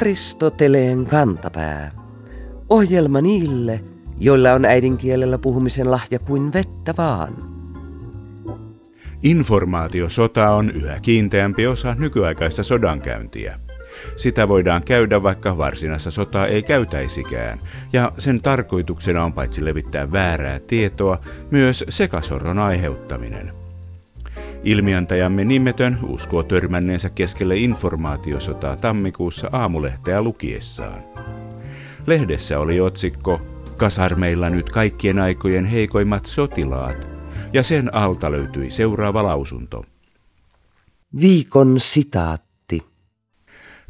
Aristoteleen kantapää. Ohjelma niille, joilla on äidinkielellä puhumisen lahja kuin vettä vaan. Informaatiosota on yhä kiinteämpi osa nykyaikaista sodankäyntiä. Sitä voidaan käydä, vaikka varsinaista sotaa ei käytäisikään, ja sen tarkoituksena on paitsi levittää väärää tietoa, myös sekasorron aiheuttaminen. Ilmiantajamme nimetön uskoo törmänneensä keskelle informaatiosotaa tammikuussa aamulehteä lukiessaan. Lehdessä oli otsikko "Kasarmeilla nyt kaikkien aikojen heikoimmat sotilaat", ja sen alta löytyi seuraava lausunto. Viikon sitaatti.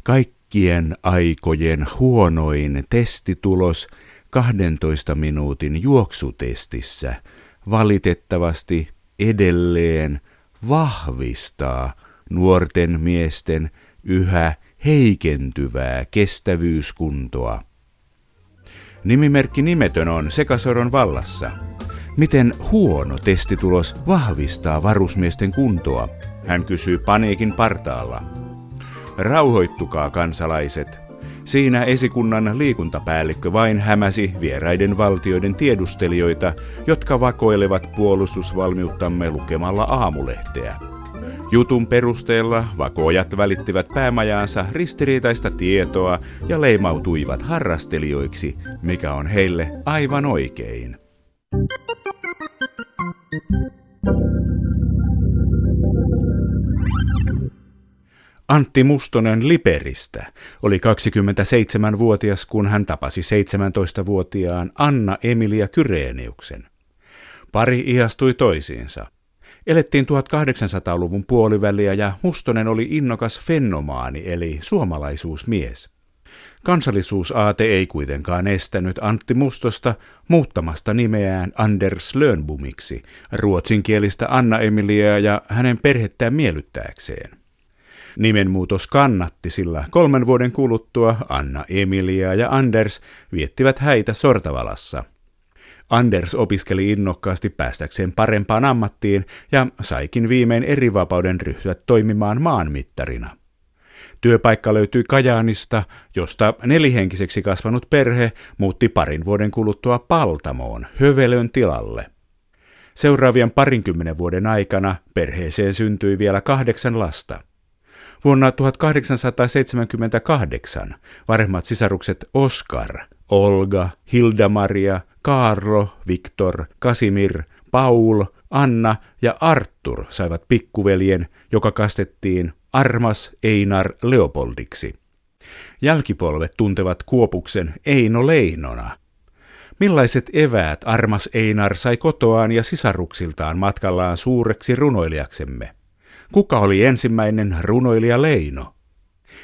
Kaikkien aikojen huonoin testitulos 12 minuutin juoksutestissä valitettavasti edelleen vahvistaa nuorten miesten yhä heikentyvää kestävyyskuntoa. Nimimerkki nimetön on sekasoron vallassa. Miten huono testitulos vahvistaa varusmiesten kuntoa? Hän kysyy paniikin partaalla. Rauhoittukaa, kansalaiset. Siinä esikunnan liikuntapäällikkö vain hämäsi vieraiden valtioiden tiedustelijoita, jotka vakoilevat puolustusvalmiuttamme lukemalla aamulehteä. Jutun perusteella vakoojat välittivät päämajaansa ristiriitaista tietoa ja leimautuivat harrastelijoiksi, mikä on heille aivan oikein. Antti Mustonen Liperistä oli 27-vuotias, kun hän tapasi 17-vuotiaan Anna Emilia Kyreniuksen. Pari ihastui toisiinsa. Elettiin 1800-luvun puoliväliä ja Mustonen oli innokas fennomaani eli suomalaisuusmies. Kansallisuusaate ei kuitenkaan estänyt Antti Mustosta muuttamasta nimeään Anders Lönnbohmiksi, ruotsinkielistä Anna Emiliaa ja hänen perhettään miellyttääkseen. Nimenmuutos kannatti, sillä 3 vuoden kuluttua Anna Emilia ja Anders viettivät häitä Sortavalassa. Anders opiskeli innokkaasti päästäkseen parempaan ammattiin ja saikin viimein erivapauden ryhtyä toimimaan maanmittarina. Työpaikka löytyi Kajaanista, josta 4-henkiseksi kasvanut perhe muutti 2 vuoden kuluttua Paltamoon, Hövelön tilalle. Seuraavien 20 vuoden aikana perheeseen syntyi vielä 8 lasta. Vuonna 1878 varhemmat sisarukset Oskar, Olga, Hilda-Maria, Karlo, Viktor, Kasimir, Paul, Anna ja Arthur saivat pikkuveljen, joka kastettiin Armas Einar Leopoldiksi. Jälkipolvet tuntevat Kuopuksen Eino Leinona. Millaiset eväät Armas Einar sai kotoaan ja sisaruksiltaan matkallaan suureksi runoilijaksemme? Kuka oli ensimmäinen runoilija Leino?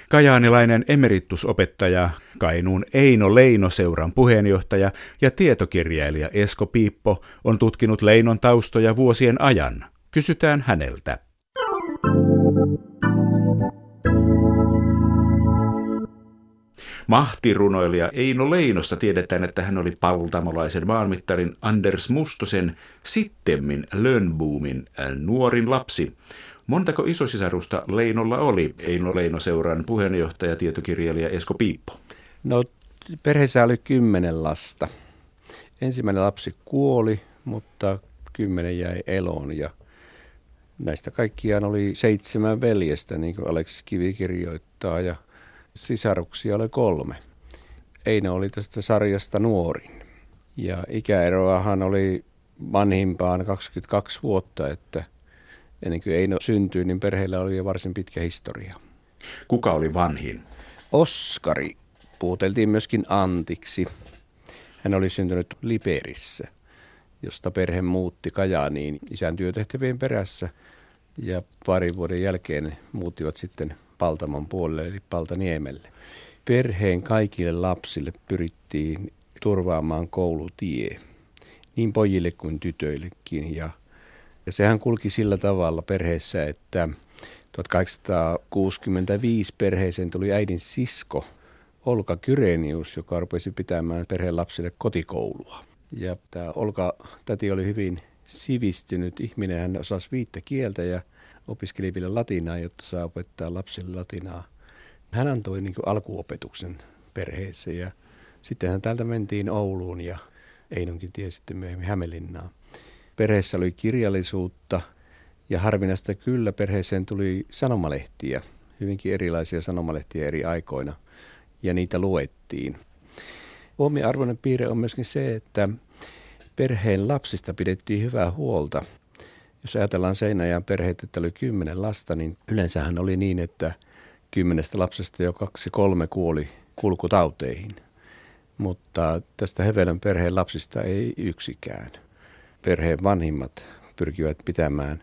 Kajaanilainen emeritusopettaja, Kainuun Eino Leino-seuran puheenjohtaja ja tietokirjailija Esko Piippo on tutkinut Leinon taustoja vuosien ajan. Kysytään häneltä. Mahtirunoilija Eino Leinosta tiedetään, että hän oli paltamolaisen maanmittarin Anders Mustosen, sittemmin Lönnbohmin, nuorin lapsi. Montako isosisarusta Leinolla oli? Eino Leino-seuran puheenjohtaja, tietokirjailija Esko Piippo. No, perheessä oli 10 lasta. Ensimmäinen lapsi kuoli, mutta 10 jäi eloon ja näistä kaikkiaan oli 7 veljestä, niin kuin Aleksis Kivi kirjoittaa, ja sisaruksia oli 3. Eino oli tästä sarjasta nuorin ja ikäeroahan oli vanhimpaan 22 vuotta, että ennen kuin Eino syntyi, niin perheellä oli jo varsin pitkä historia. Kuka oli vanhin? Oskari. Puhuteltiin myöskin Antiksi. Hän oli syntynyt Liperissä, josta perhe muutti Kajaaniin isän työtehtävien perässä. Ja parin vuoden jälkeen muuttivat sitten Paltamon puolelle eli Paltaniemelle. Perheen kaikille lapsille pyrittiin turvaamaan koulutie, niin pojille kuin tytöillekin. Ja sehän kulki sillä tavalla perheessä, että 1865 perheeseen tuli äidin sisko Olka Kyrenius, joka rupesi pitämään perheen lapsille kotikoulua. Ja tämä Olka täti oli hyvin sivistynyt ihminen, hän osasi 5 kieltä ja opiskeli vielä latinaa, jotta saa opettaa lapsille latinaa Hän antoi niin kuin alkuopetuksen perheessä ja sittenhän täältä mentiin Ouluun ja Einonkin tie sitten myöhemmin Hämeenlinnaan. Perheessä oli kirjallisuutta ja harvinaista kyllä perheeseen tuli sanomalehtiä, hyvinkin erilaisia sanomalehtiä eri aikoina ja niitä luettiin. Huomionarvoinen piirre on myöskin se, että perheen lapsista pidettiin hyvää huolta. Jos ajatellaan Seinäjän perheet, että oli 10 lasta, niin yleensähän oli niin, että 10 lapsesta jo 2-3 kuoli kulkutauteihin. Mutta tästä Hövelön perheen lapsista ei yksikään. Perheen vanhimmat pyrkivät pitämään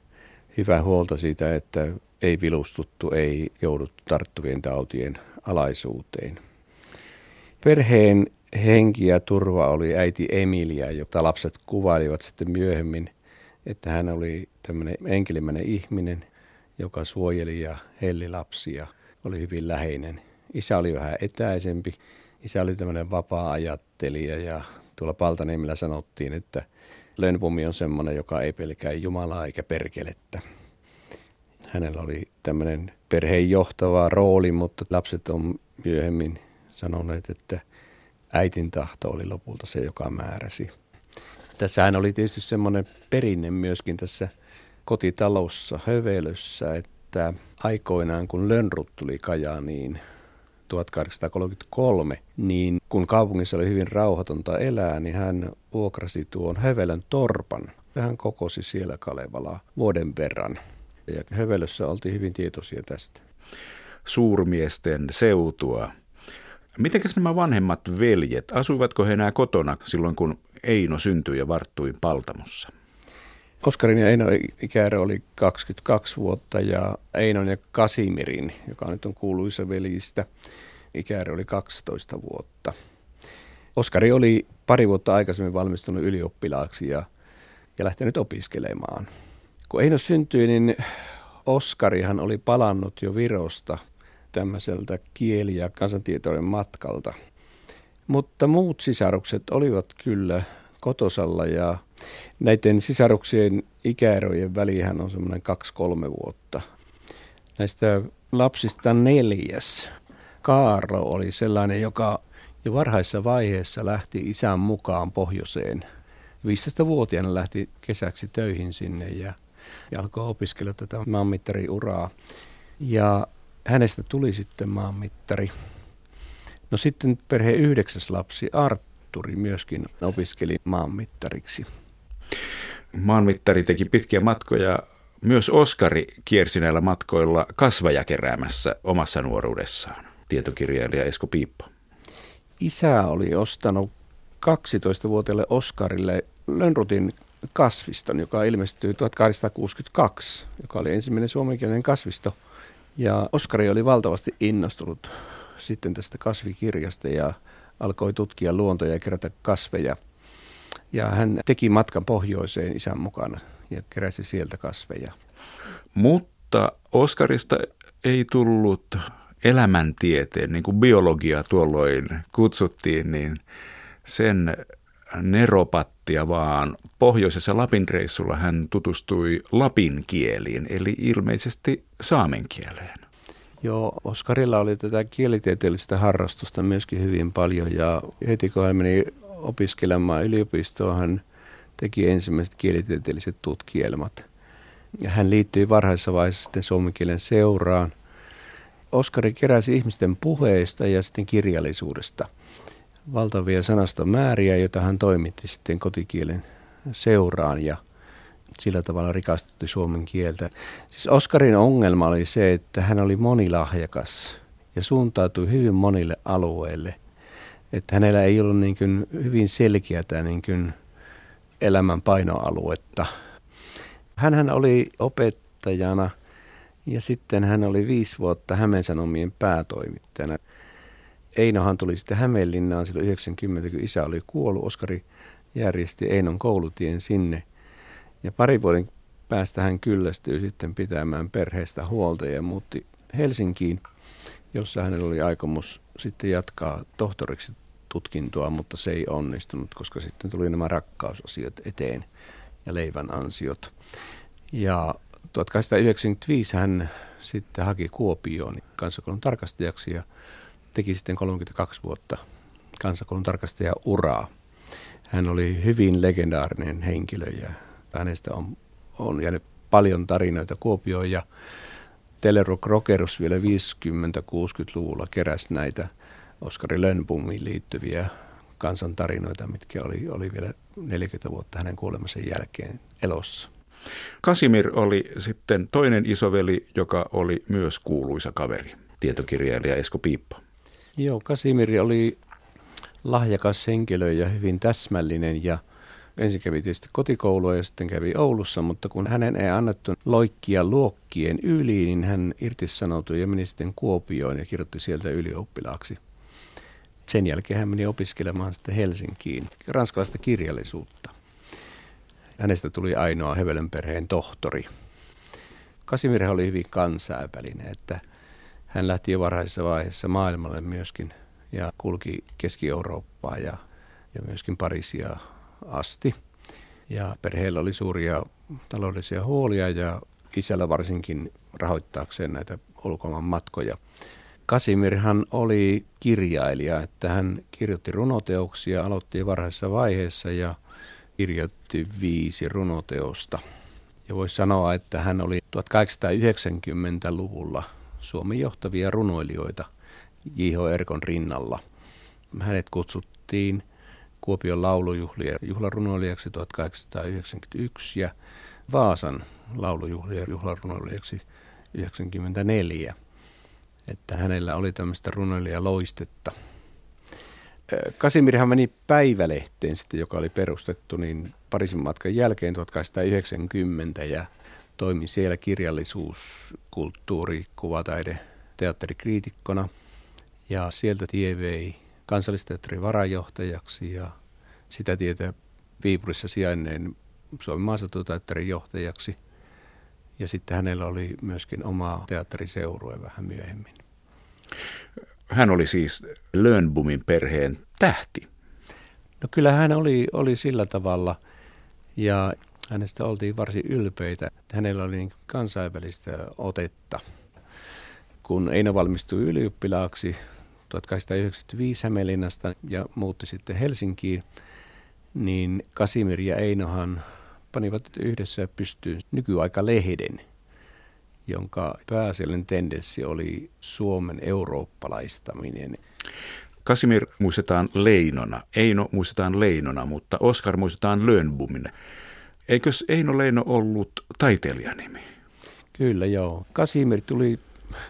hyvää huolta siitä, että ei vilustuttu, ei jouduttu tarttuvien tautien alaisuuteen. Perheen henki ja turva oli äiti Emilia, jota lapset kuvailivat sitten myöhemmin, että hän oli tämmöinen enkelimäinen ihminen, joka suojeli ja helli lapsia, oli hyvin läheinen. Isä oli vähän etäisempi. Isä oli tämmöinen vapaa-ajattelija ja tuolla Paltaniemellä sanottiin, että Lönnbohm on semmoinen, joka ei pelkää Jumalaa eikä perkelettä. Hänellä oli tämmöinen perheen johtava rooli, mutta lapset on myöhemmin sanoneet, että äitin tahto oli lopulta se, joka määräsi. Tässähän oli tietysti semmoinen perinne myöskin tässä kotitalossa Hövelössä, että aikoinaan kun Lönnrot tuli Kajaaniin 1833, niin kun kaupungissa oli hyvin rauhatonta elää, niin hän vuokrasi tuon Hövelön torpan. Hän kokosi siellä Kalevalaa vuoden verran ja Hövelössä oltiin hyvin tietoisia tästä. Suurmiesten seutua. Mitenkäs nämä vanhemmat veljet, asuivatko he enää kotona silloin, kun Eino syntyi ja varttui Paltamossa? Oskarin ja Einon ikäero oli 22 vuotta ja Einon ja Kasimirin, joka nyt on kuuluisa veljistä, ikäero oli 12 vuotta. Oskari oli pari vuotta aikaisemmin valmistunut ylioppilaaksi ja lähtenyt opiskelemaan. Kun Eino syntyi, niin Oskarihan oli palannut jo Virosta tämmöiseltä kieli- ja kansantieteiden matkalta. Mutta muut sisarukset olivat kyllä kotosalla ja näiden sisaruksien ikäerojen välihän on semmoinen 2-3 vuotta. Näistä lapsista 4. Karlo oli sellainen, joka jo varhaisessa vaiheessa lähti isän mukaan pohjoiseen. 15-vuotiaana lähti kesäksi töihin sinne ja alkoi opiskella tätä maanmittariuraa. Ja hänestä tuli sitten maanmittari. No sitten perheen 9. lapsi Artturi myöskin opiskeli maanmittariksi. Maanmittari teki pitkiä matkoja. Myös Oskari kiersi näillä matkoilla kasvaja keräämässä omassa nuoruudessaan, tietokirjailija Esko Piippo. Isä oli ostanut 12-vuotiaalle Oskarille Lönrutin kasviston, joka ilmestyi 1862, joka oli ensimmäinen suomenkielinen kasvisto. Ja Oskari oli valtavasti innostunut sitten tästä kasvikirjasta ja alkoi tutkia luontoja ja kerätä kasveja. Ja hän teki matkan pohjoiseen isän mukana ja keräsi sieltä kasveja. Mutta Oskarista ei tullut elämäntieteen, niin kuin biologia tuolloin kutsuttiin, niin sen neropattia, vaan pohjoisessa Lapinreissulla hän tutustui lapin kieliin, eli ilmeisesti saamen kieleen. Joo, Oskarilla oli tätä kielitieteellistä harrastusta myöskin hyvin paljon ja heti kun hän meni opiskelemaan yliopistoon, hän teki ensimmäiset kielitieteelliset tutkielmat. Ja hän liittyi varhaisessa vaiheessa sitten suomen kielen seuraan. Oskari keräsi ihmisten puheista ja sitten kirjallisuudesta valtavia sanastomääriä, joita hän toimitti sitten kotikielen seuraan ja sillä tavalla rikastutti suomen kieltä. Siis Oskarin ongelma oli se, että hän oli monilahjakas ja suuntautui hyvin monille alueille. Että hänellä ei ollut niin kuin hyvin selkeätä niin kuin elämän painoaluetta. Hänhän oli opettajana ja sitten hän oli 5 vuotta Hämeen Sanomien päätoimittajana. Einohan tuli sitten Hämeenlinnaan silloin 90, kun isä oli kuollut. Oskari järjesti Einon koulutien sinne. Ja pari vuoden päästä hän kyllästyi sitten pitämään perheestä huolta ja muutti Helsinkiin, jossa hänellä oli aikomus sitten jatkaa tohtoriksi tutkintoa, mutta se ei onnistunut, koska sitten tuli nämä rakkausasiat eteen ja leivän ansiot. Ja 1895 hän sitten haki Kuopioon kansakoulun tarkastajaksi ja teki sitten 32 vuotta kansakoulun tarkastajan uraa. Hän oli hyvin legendaarinen henkilö ja hänestä on jäänyt paljon tarinoita Kuopioon ja Telervo Krogerus vielä 50-60-luvulla keräsi näitä Oskar Lönnbohmiin liittyviä kansantarinoita, mitkä oli vielä 40 vuotta hänen kuolemansa jälkeen elossa. Kasimir oli sitten toinen isoveli, joka oli myös kuuluisa kaveri, tietokirjailija Esko Piippo. Joo, Kasimir oli lahjakas henkilö ja hyvin täsmällinen ja ensin kävi tietysti kotikoulua ja sitten kävi Oulussa, mutta kun hänen ei annettu loikkia luokkien yli, niin hän irtisanoutui ja meni sitten Kuopioon ja kirjoitti sieltä ylioppilaaksi. Sen jälkeen hän meni opiskelemaan sitten Helsinkiin ranskalaista kirjallisuutta. Hänestä tuli ainoa Hövelön perheen tohtori. Kasimir oli hyvin kansainvälinen, että hän lähti jo varhaisessa vaiheessa maailmalle myöskin ja kulki Keski-Eurooppaa ja myöskin Pariisia asti. Ja perheellä oli suuria taloudellisia huolia ja isällä varsinkin rahoittaakseen näitä ulkomaan matkoja. Kasimirhan oli kirjailija, että hän kirjoitti runoteoksia, aloitti varhaisessa vaiheessa ja kirjoitti 5 runoteosta. Ja voisi sanoa, että hän oli 1890-luvulla Suomen johtavia runoilijoita J.H. Erkon rinnalla. Hänet kutsuttiin Kuopion laulujuhlien juhlarunoilijaksi 1891 ja Vaasan laulujuhlien juhlarunoilijaksi 1994. Että hänellä oli tämmöistä runoilijaloistetta. Kasimirhan meni Päivälehteen sitten, joka oli perustettu niin Pariisin matkan jälkeen 1890 ja toimi siellä kirjallisuus, kulttuuri, kuvataide, teatterikriitikkona ja sieltä tie vei Kansallisteatterin varajohtajaksi ja sitä tietä Viipurissa sijainneen Suomen maaseututeatterin johtajaksi. Ja sitten hänellä oli myöskin oma teatteriseurue vähän myöhemmin. Hän oli siis Lönnbohmin perheen tähti. No kyllä hän oli sillä tavalla ja hänestä oltiin varsin ylpeitä. Hänellä oli kansainvälistä otetta. Kun Eino valmistui ylioppilaaksi 1895 Hämeenlinnasta ja muutti sitten Helsinkiin, niin Kasimir ja Einohan panivat yhdessä pystyyn Nykyaika-lehden, jonka pääasiallinen tendenssi oli Suomen eurooppalaistaminen. Kasimir muistetaan Leinona, Eino muistetaan Leinona, mutta Oskar muistetaan Lönnbohmina. Eikös Eino Leino ollut taiteilijanimi? Kyllä joo. Kasimir tuli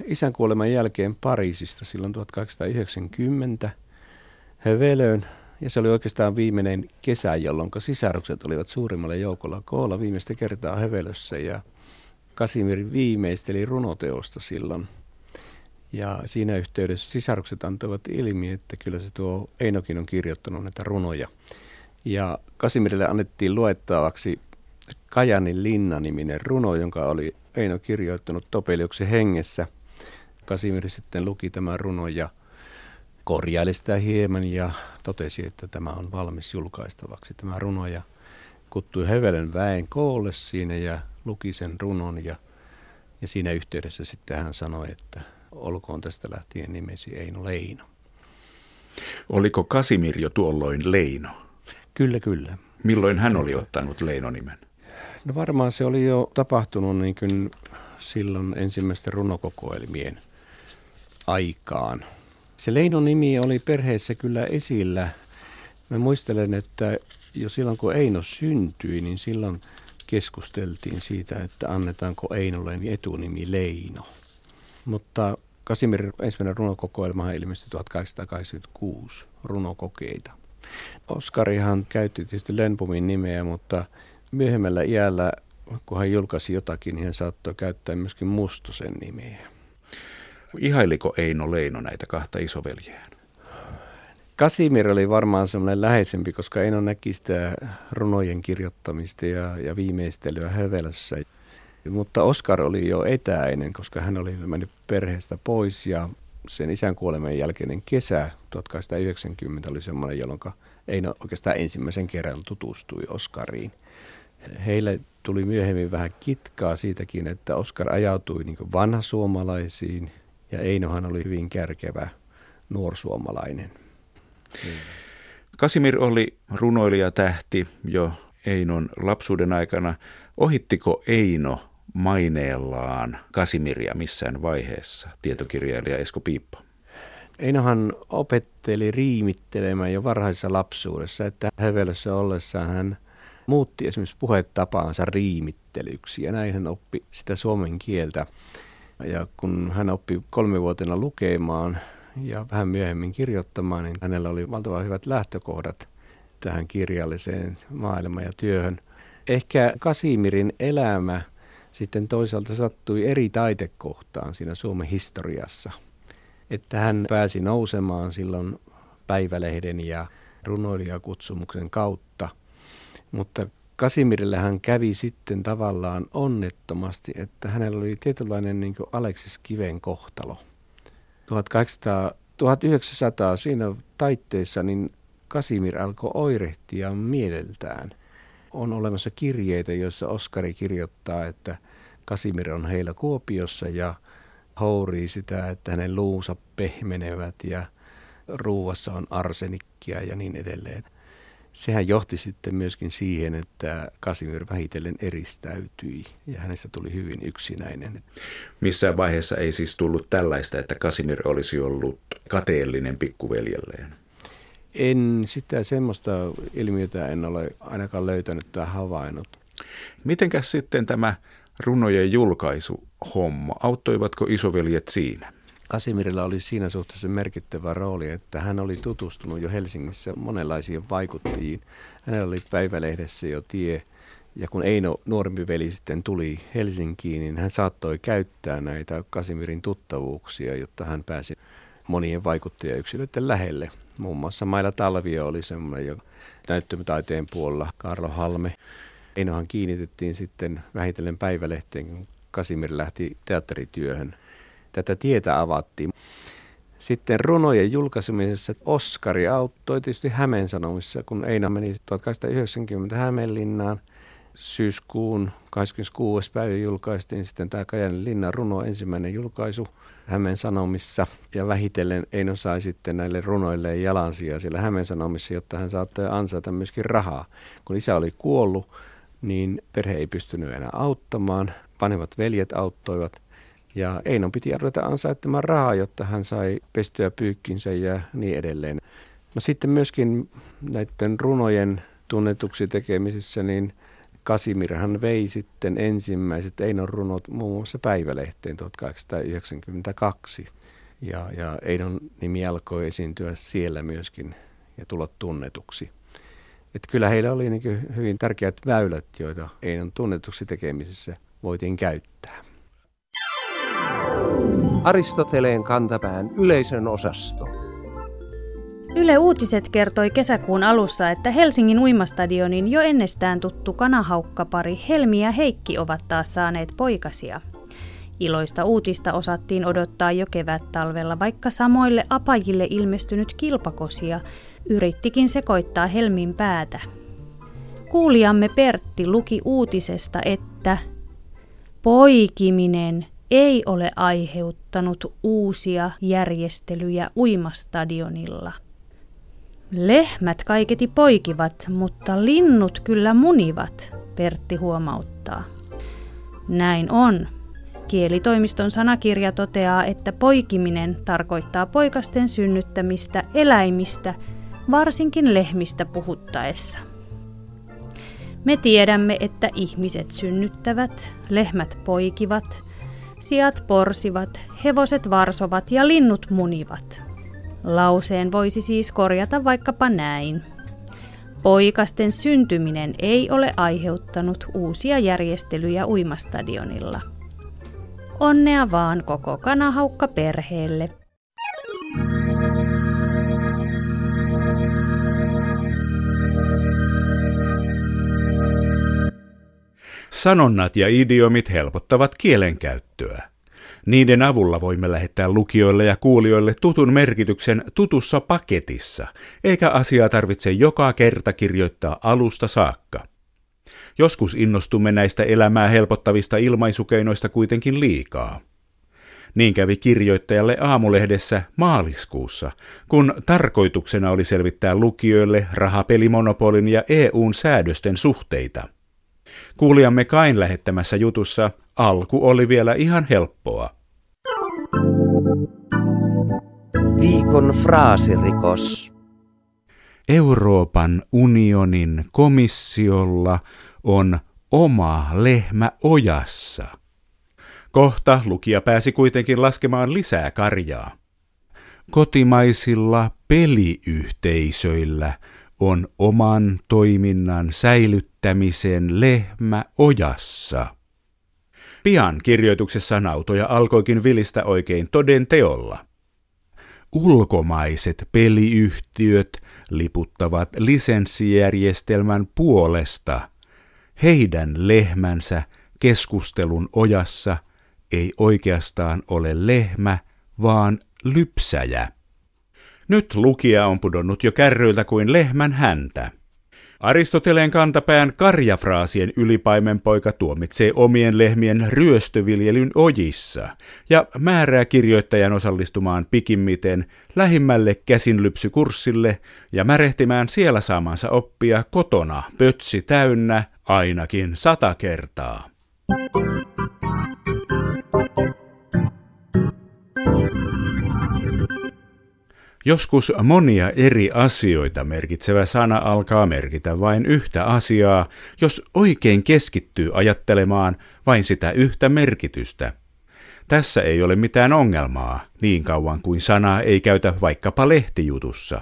isän kuoleman jälkeen Pariisista silloin 1890 Hövelöön. Ja se oli oikeastaan viimeinen kesä, jolloin sisarukset olivat suurimmalla joukolla koolla viimeistä kertaa Hövelössä. Ja Kasimir viimeisteli runoteosta silloin. Ja siinä yhteydessä sisarukset antoivat ilmi, että kyllä se tuo Einokin on kirjoittanut näitä runoja. Ja Kasimirille annettiin luettavaksi Kajaninlinna-niminen runo, jonka oli Eino kirjoittanut Topeliuksen hengessä. Kasimir sitten luki tämän runon ja korjaili sitä hieman ja totesi, että tämä on valmis julkaistavaksi tämä runo ja kutsui Hövelön väen koolle siinä ja luki sen runon ja siinä yhteydessä sitten hän sanoi, että olkoon tästä lähtien nimesi Eino Leino. Oliko Kasimir jo tuolloin Leino? Kyllä, kyllä. Milloin hän oli ottanut Leino-nimen? No varmaan se oli jo tapahtunut niin kuin silloin ensimmäisten runokokoelmien aikaan. Se Leino-nimi oli perheessä kyllä esillä. Mä muistelen, että jo silloin kun Eino syntyi, niin silloin keskusteltiin siitä, että annetaanko Einolle etunimi Leino. Mutta Kasimirin ensimmäinen runokokoelmahan ilmestyi 1886 runokokeita. Oskarihan käytti tietysti Lönnbohmin nimeä, mutta myöhemmällä iällä, kun hän julkaisi jotakin, niin hän saattoi käyttää myöskin Mustosen nimeä. Ihailiko Eino Leino näitä kahta isoveljeään? Kasimir oli varmaan semmoinen läheisempi, koska Eino näki sitä runojen kirjoittamista ja viimeistelyä Hövelössä. Mutta Oskar oli jo etäinen, koska hän oli mennyt perheestä pois ja sen isän kuoleman jälkeinen kesä 1890 oli semmoinen, jolloin Eino oikeastaan ensimmäisen kerran tutustui Oskariin. Heille tuli myöhemmin vähän kitkaa siitäkin, että Oskar ajautui niin kuin vanhasuomalaisiin ja Einohan oli hyvin kärkevä nuorsuomalainen. Kasimir oli runoilijatähti jo Einon lapsuuden aikana. Ohittiko Eino maineellaan Kasimiria missään vaiheessa, tietokirjailija Esko Piippo? Einohan opetteli riimittelemään jo varhaisessa lapsuudessa, että Hövelössä ollessaan hän muutti esimerkiksi puhetapaansa riimittelyksi ja näin hän oppi sitä suomen kieltä. Ja kun hän oppi 3-vuotiaana lukemaan ja vähän myöhemmin kirjoittamaan, niin hänellä oli valtavan hyvät lähtökohdat tähän kirjalliseen maailmaan ja työhön. Ehkä Kasimirin elämä sitten toisaalta sattui eri taitekohtaan siinä Suomen historiassa. Että hän pääsi nousemaan silloin Päivälehden ja runoilijakutsumuksen kautta. Mutta Kasimirille hän kävi sitten tavallaan onnettomasti, että hänellä oli tietynlainen niin kuin Aleksis Kiven kohtalo. 1900 siinä taitteessa niin Kasimir alkoi oirehtia mieleltään. On olemassa kirjeitä, joissa Oskari kirjoittaa, että Kasimir on heillä Kuopiossa ja hourii sitä, että hänen luunsa pehmenevät ja ruuassa on arsenikkia ja niin edelleen. Sehän johti sitten myöskin siihen, että Kasimir vähitellen eristäytyi ja hänestä tuli hyvin yksinäinen. Missään vaiheessa ei siis tullut tällaista, että Kasimir olisi ollut kateellinen pikkuveljelleen? En sitä semmoista ilmiötä en ole ainakaan löytänyt tai havainnut. Mitenkäs sitten tämä runojen julkaisuhomma? Auttoivatko isoveljet siinä? Kasimirilla oli siinä suhteessa merkittävä rooli, että hän oli tutustunut jo Helsingissä monenlaisiin vaikuttajiin. Hänellä oli Päivälehdessä jo tie, ja kun Eino, nuorempi veli, sitten tuli Helsinkiin, niin hän saattoi käyttää näitä Kasimirin tuttavuuksia, jotta hän pääsi monien vaikuttajayksilöiden lähelle. Muun muassa Maila Talvio oli semmoinen jo näyttömätaiteen puolella, Karlo Halme. Einohan kiinnitettiin sitten vähitellen Päivälehteen, kun Kasimir lähti teatterityöhön. Tätä tietä avattiin. Sitten runojen julkaisemisessa Oskari auttoi tietysti Hämeen Sanomissa, kun Eino meni 1890 Hämeenlinnaan. Syyskuun 26. päivä julkaistiin sitten tämä Kajaninlinnan runo, ensimmäinen julkaisu Hämeen Sanomissa. Ja vähitellen Eino sai sitten näille runoille jalansijaa siellä Hämeen Sanomissa, jotta hän saattoi ansaita myöskin rahaa. Kun isä oli kuollut, niin perhe ei pystynyt enää auttamaan. Vanhemmat veljet auttoivat. Ja Einon piti ruveta ansaittamaan rahaa, jotta hän sai pestyä pyykkinsä ja niin edelleen. No sitten myöskin näiden runojen tunnetuksi tekemisissä, niin Kasimirhan vei sitten ensimmäiset Einon runot muun muassa Päivälehteen 1892. Ja Einon nimi alkoi esiintyä siellä myöskin ja tulla tunnetuksi. Että kyllä heillä oli niin hyvin tärkeät väylät, joita Einon tunnetuksi tekemisissä voitiin käyttää. Aristoteleen kantapään yleisön osasto. Yle Uutiset kertoi kesäkuun alussa, että Helsingin uimastadionin jo ennestään tuttu kanahaukkapari Helmi ja Heikki ovat taas saaneet poikasia. Iloista uutista osattiin odottaa jo kevät-talvella, vaikka samoille apajille ilmestynyt kilpakosia yrittikin sekoittaa Helmin päätä. Kuulijamme Pertti luki uutisesta, että poikiminen ei ole aiheuttanut uusia järjestelyjä uimastadionilla. Lehmät kaiketi poikivat, mutta linnut kyllä munivat, Pertti huomauttaa. Näin on. Kielitoimiston sanakirja toteaa, että poikiminen tarkoittaa poikasten synnyttämistä eläimistä, varsinkin lehmistä puhuttaessa. Me tiedämme, että ihmiset synnyttävät, lehmät poikivat, siat porsivat, hevoset varsovat ja linnut munivat. Lauseen voisi siis korjata vaikkapa näin. Poikasten syntyminen ei ole aiheuttanut uusia järjestelyjä uimastadionilla. Onnea vaan koko kanahaukka perheelle. Sanonnat ja idiomit helpottavat kielenkäyttöä. Niiden avulla voimme lähettää lukijoille ja kuulijoille tutun merkityksen tutussa paketissa, eikä asiaa tarvitse joka kerta kirjoittaa alusta saakka. Joskus innostumme näistä elämää helpottavista ilmaisukeinoista kuitenkin liikaa. Niin kävi kirjoittajalle Aamulehdessä maaliskuussa, kun tarkoituksena oli selvittää lukijoille rahapelimonopolin ja EU:n säädösten suhteita. Kuulijamme Kain lähettämässä jutussa alku oli vielä ihan helppoa. Viikon fraasirikos. Euroopan unionin komissiolla on oma lehmä ojassa. Kohta lukija pääsi kuitenkin laskemaan lisää karjaa. Kotimaisilla peliyhteisöillä on oman toiminnan säilyttämisen lehmä ojassa. Pian kirjoituksessa nautoja alkoikin vilistä oikein toden teolla. Ulkomaiset peliyhtiöt liputtavat lisenssijärjestelmän puolesta. Heidän lehmänsä keskustelun ojassa ei oikeastaan ole lehmä, vaan lypsäjä. Nyt lukija on pudonnut jo kärryiltä kuin lehmän häntä. Aristoteleen kantapään karjafraasien ylipaimenpoika tuomitsee omien lehmien ryöstöviljelyn ojissa ja määrää kirjoittajan osallistumaan pikimmiten lähimmälle käsinlypsykurssille ja märehtimään siellä saamansa oppia kotona pötsi täynnä ainakin 100 kertaa. Joskus monia eri asioita merkitsevä sana alkaa merkitä vain yhtä asiaa, jos oikein keskittyy ajattelemaan vain sitä yhtä merkitystä. Tässä ei ole mitään ongelmaa, niin kauan kuin sanaa ei käytä vaikkapa lehtijutussa.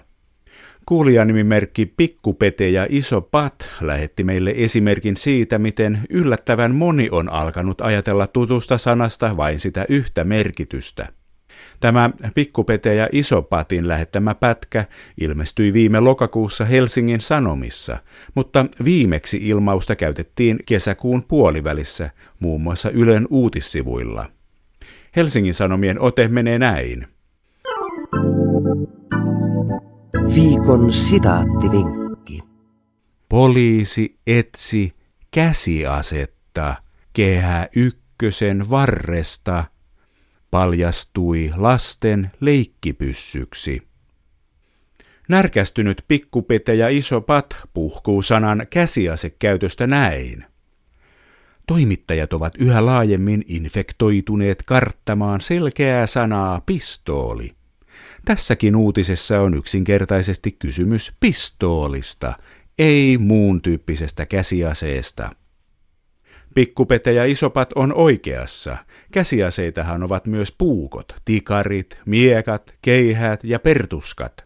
Kuulijanimimerkki Pikkupete ja Iso Pat lähetti meille esimerkin siitä, miten yllättävän moni on alkanut ajatella tutusta sanasta vain sitä yhtä merkitystä. Tämä Pikkupete ja Isopatin lähettämä pätkä ilmestyi viime lokakuussa Helsingin Sanomissa, mutta viimeksi ilmausta käytettiin kesäkuun puolivälissä, muun muassa Ylen uutissivuilla. Helsingin Sanomien ote menee näin. Viikon sitaattivinkki. Poliisi etsi käsiasetta Kehä Ykkösen varresta. Paljastui lasten leikkipyssyksi. Närkästynyt Pikkupete ja Iso Pat puhkuu sanan käsiasekäytöstä näin. Toimittajat ovat yhä laajemmin infektoituneet karttamaan selkeää sanaa pistooli. Tässäkin uutisessa on yksinkertaisesti kysymys pistoolista, ei muun tyyppisestä käsiaseesta. Pikkupete ja Isopat on oikeassa. Käsiaseitahan ovat myös puukot, tikarit, miekat, keihäät ja pertuskat.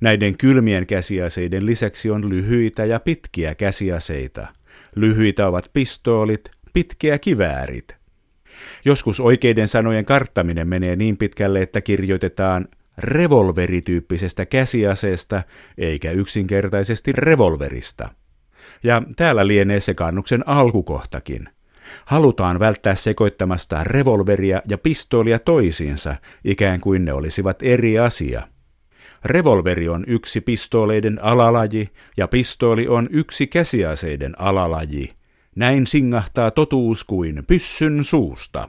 Näiden kylmien käsiaseiden lisäksi on lyhyitä ja pitkiä käsiaseita. Lyhyitä ovat pistoolit, pitkiä kiväärit. Joskus oikeiden sanojen karttaminen menee niin pitkälle, että kirjoitetaan revolverityyppisestä käsiaseesta eikä yksinkertaisesti revolverista. Ja täällä lienee sekaannuksen alkukohtakin. Halutaan välttää sekoittamasta revolveria ja pistoolia toisiinsa, ikään kuin ne olisivat eri asia. Revolveri on yksi pistooleiden alalaji ja pistooli on yksi käsiaseiden alalaji. Näin singahtaa totuus kuin pyssyn suusta.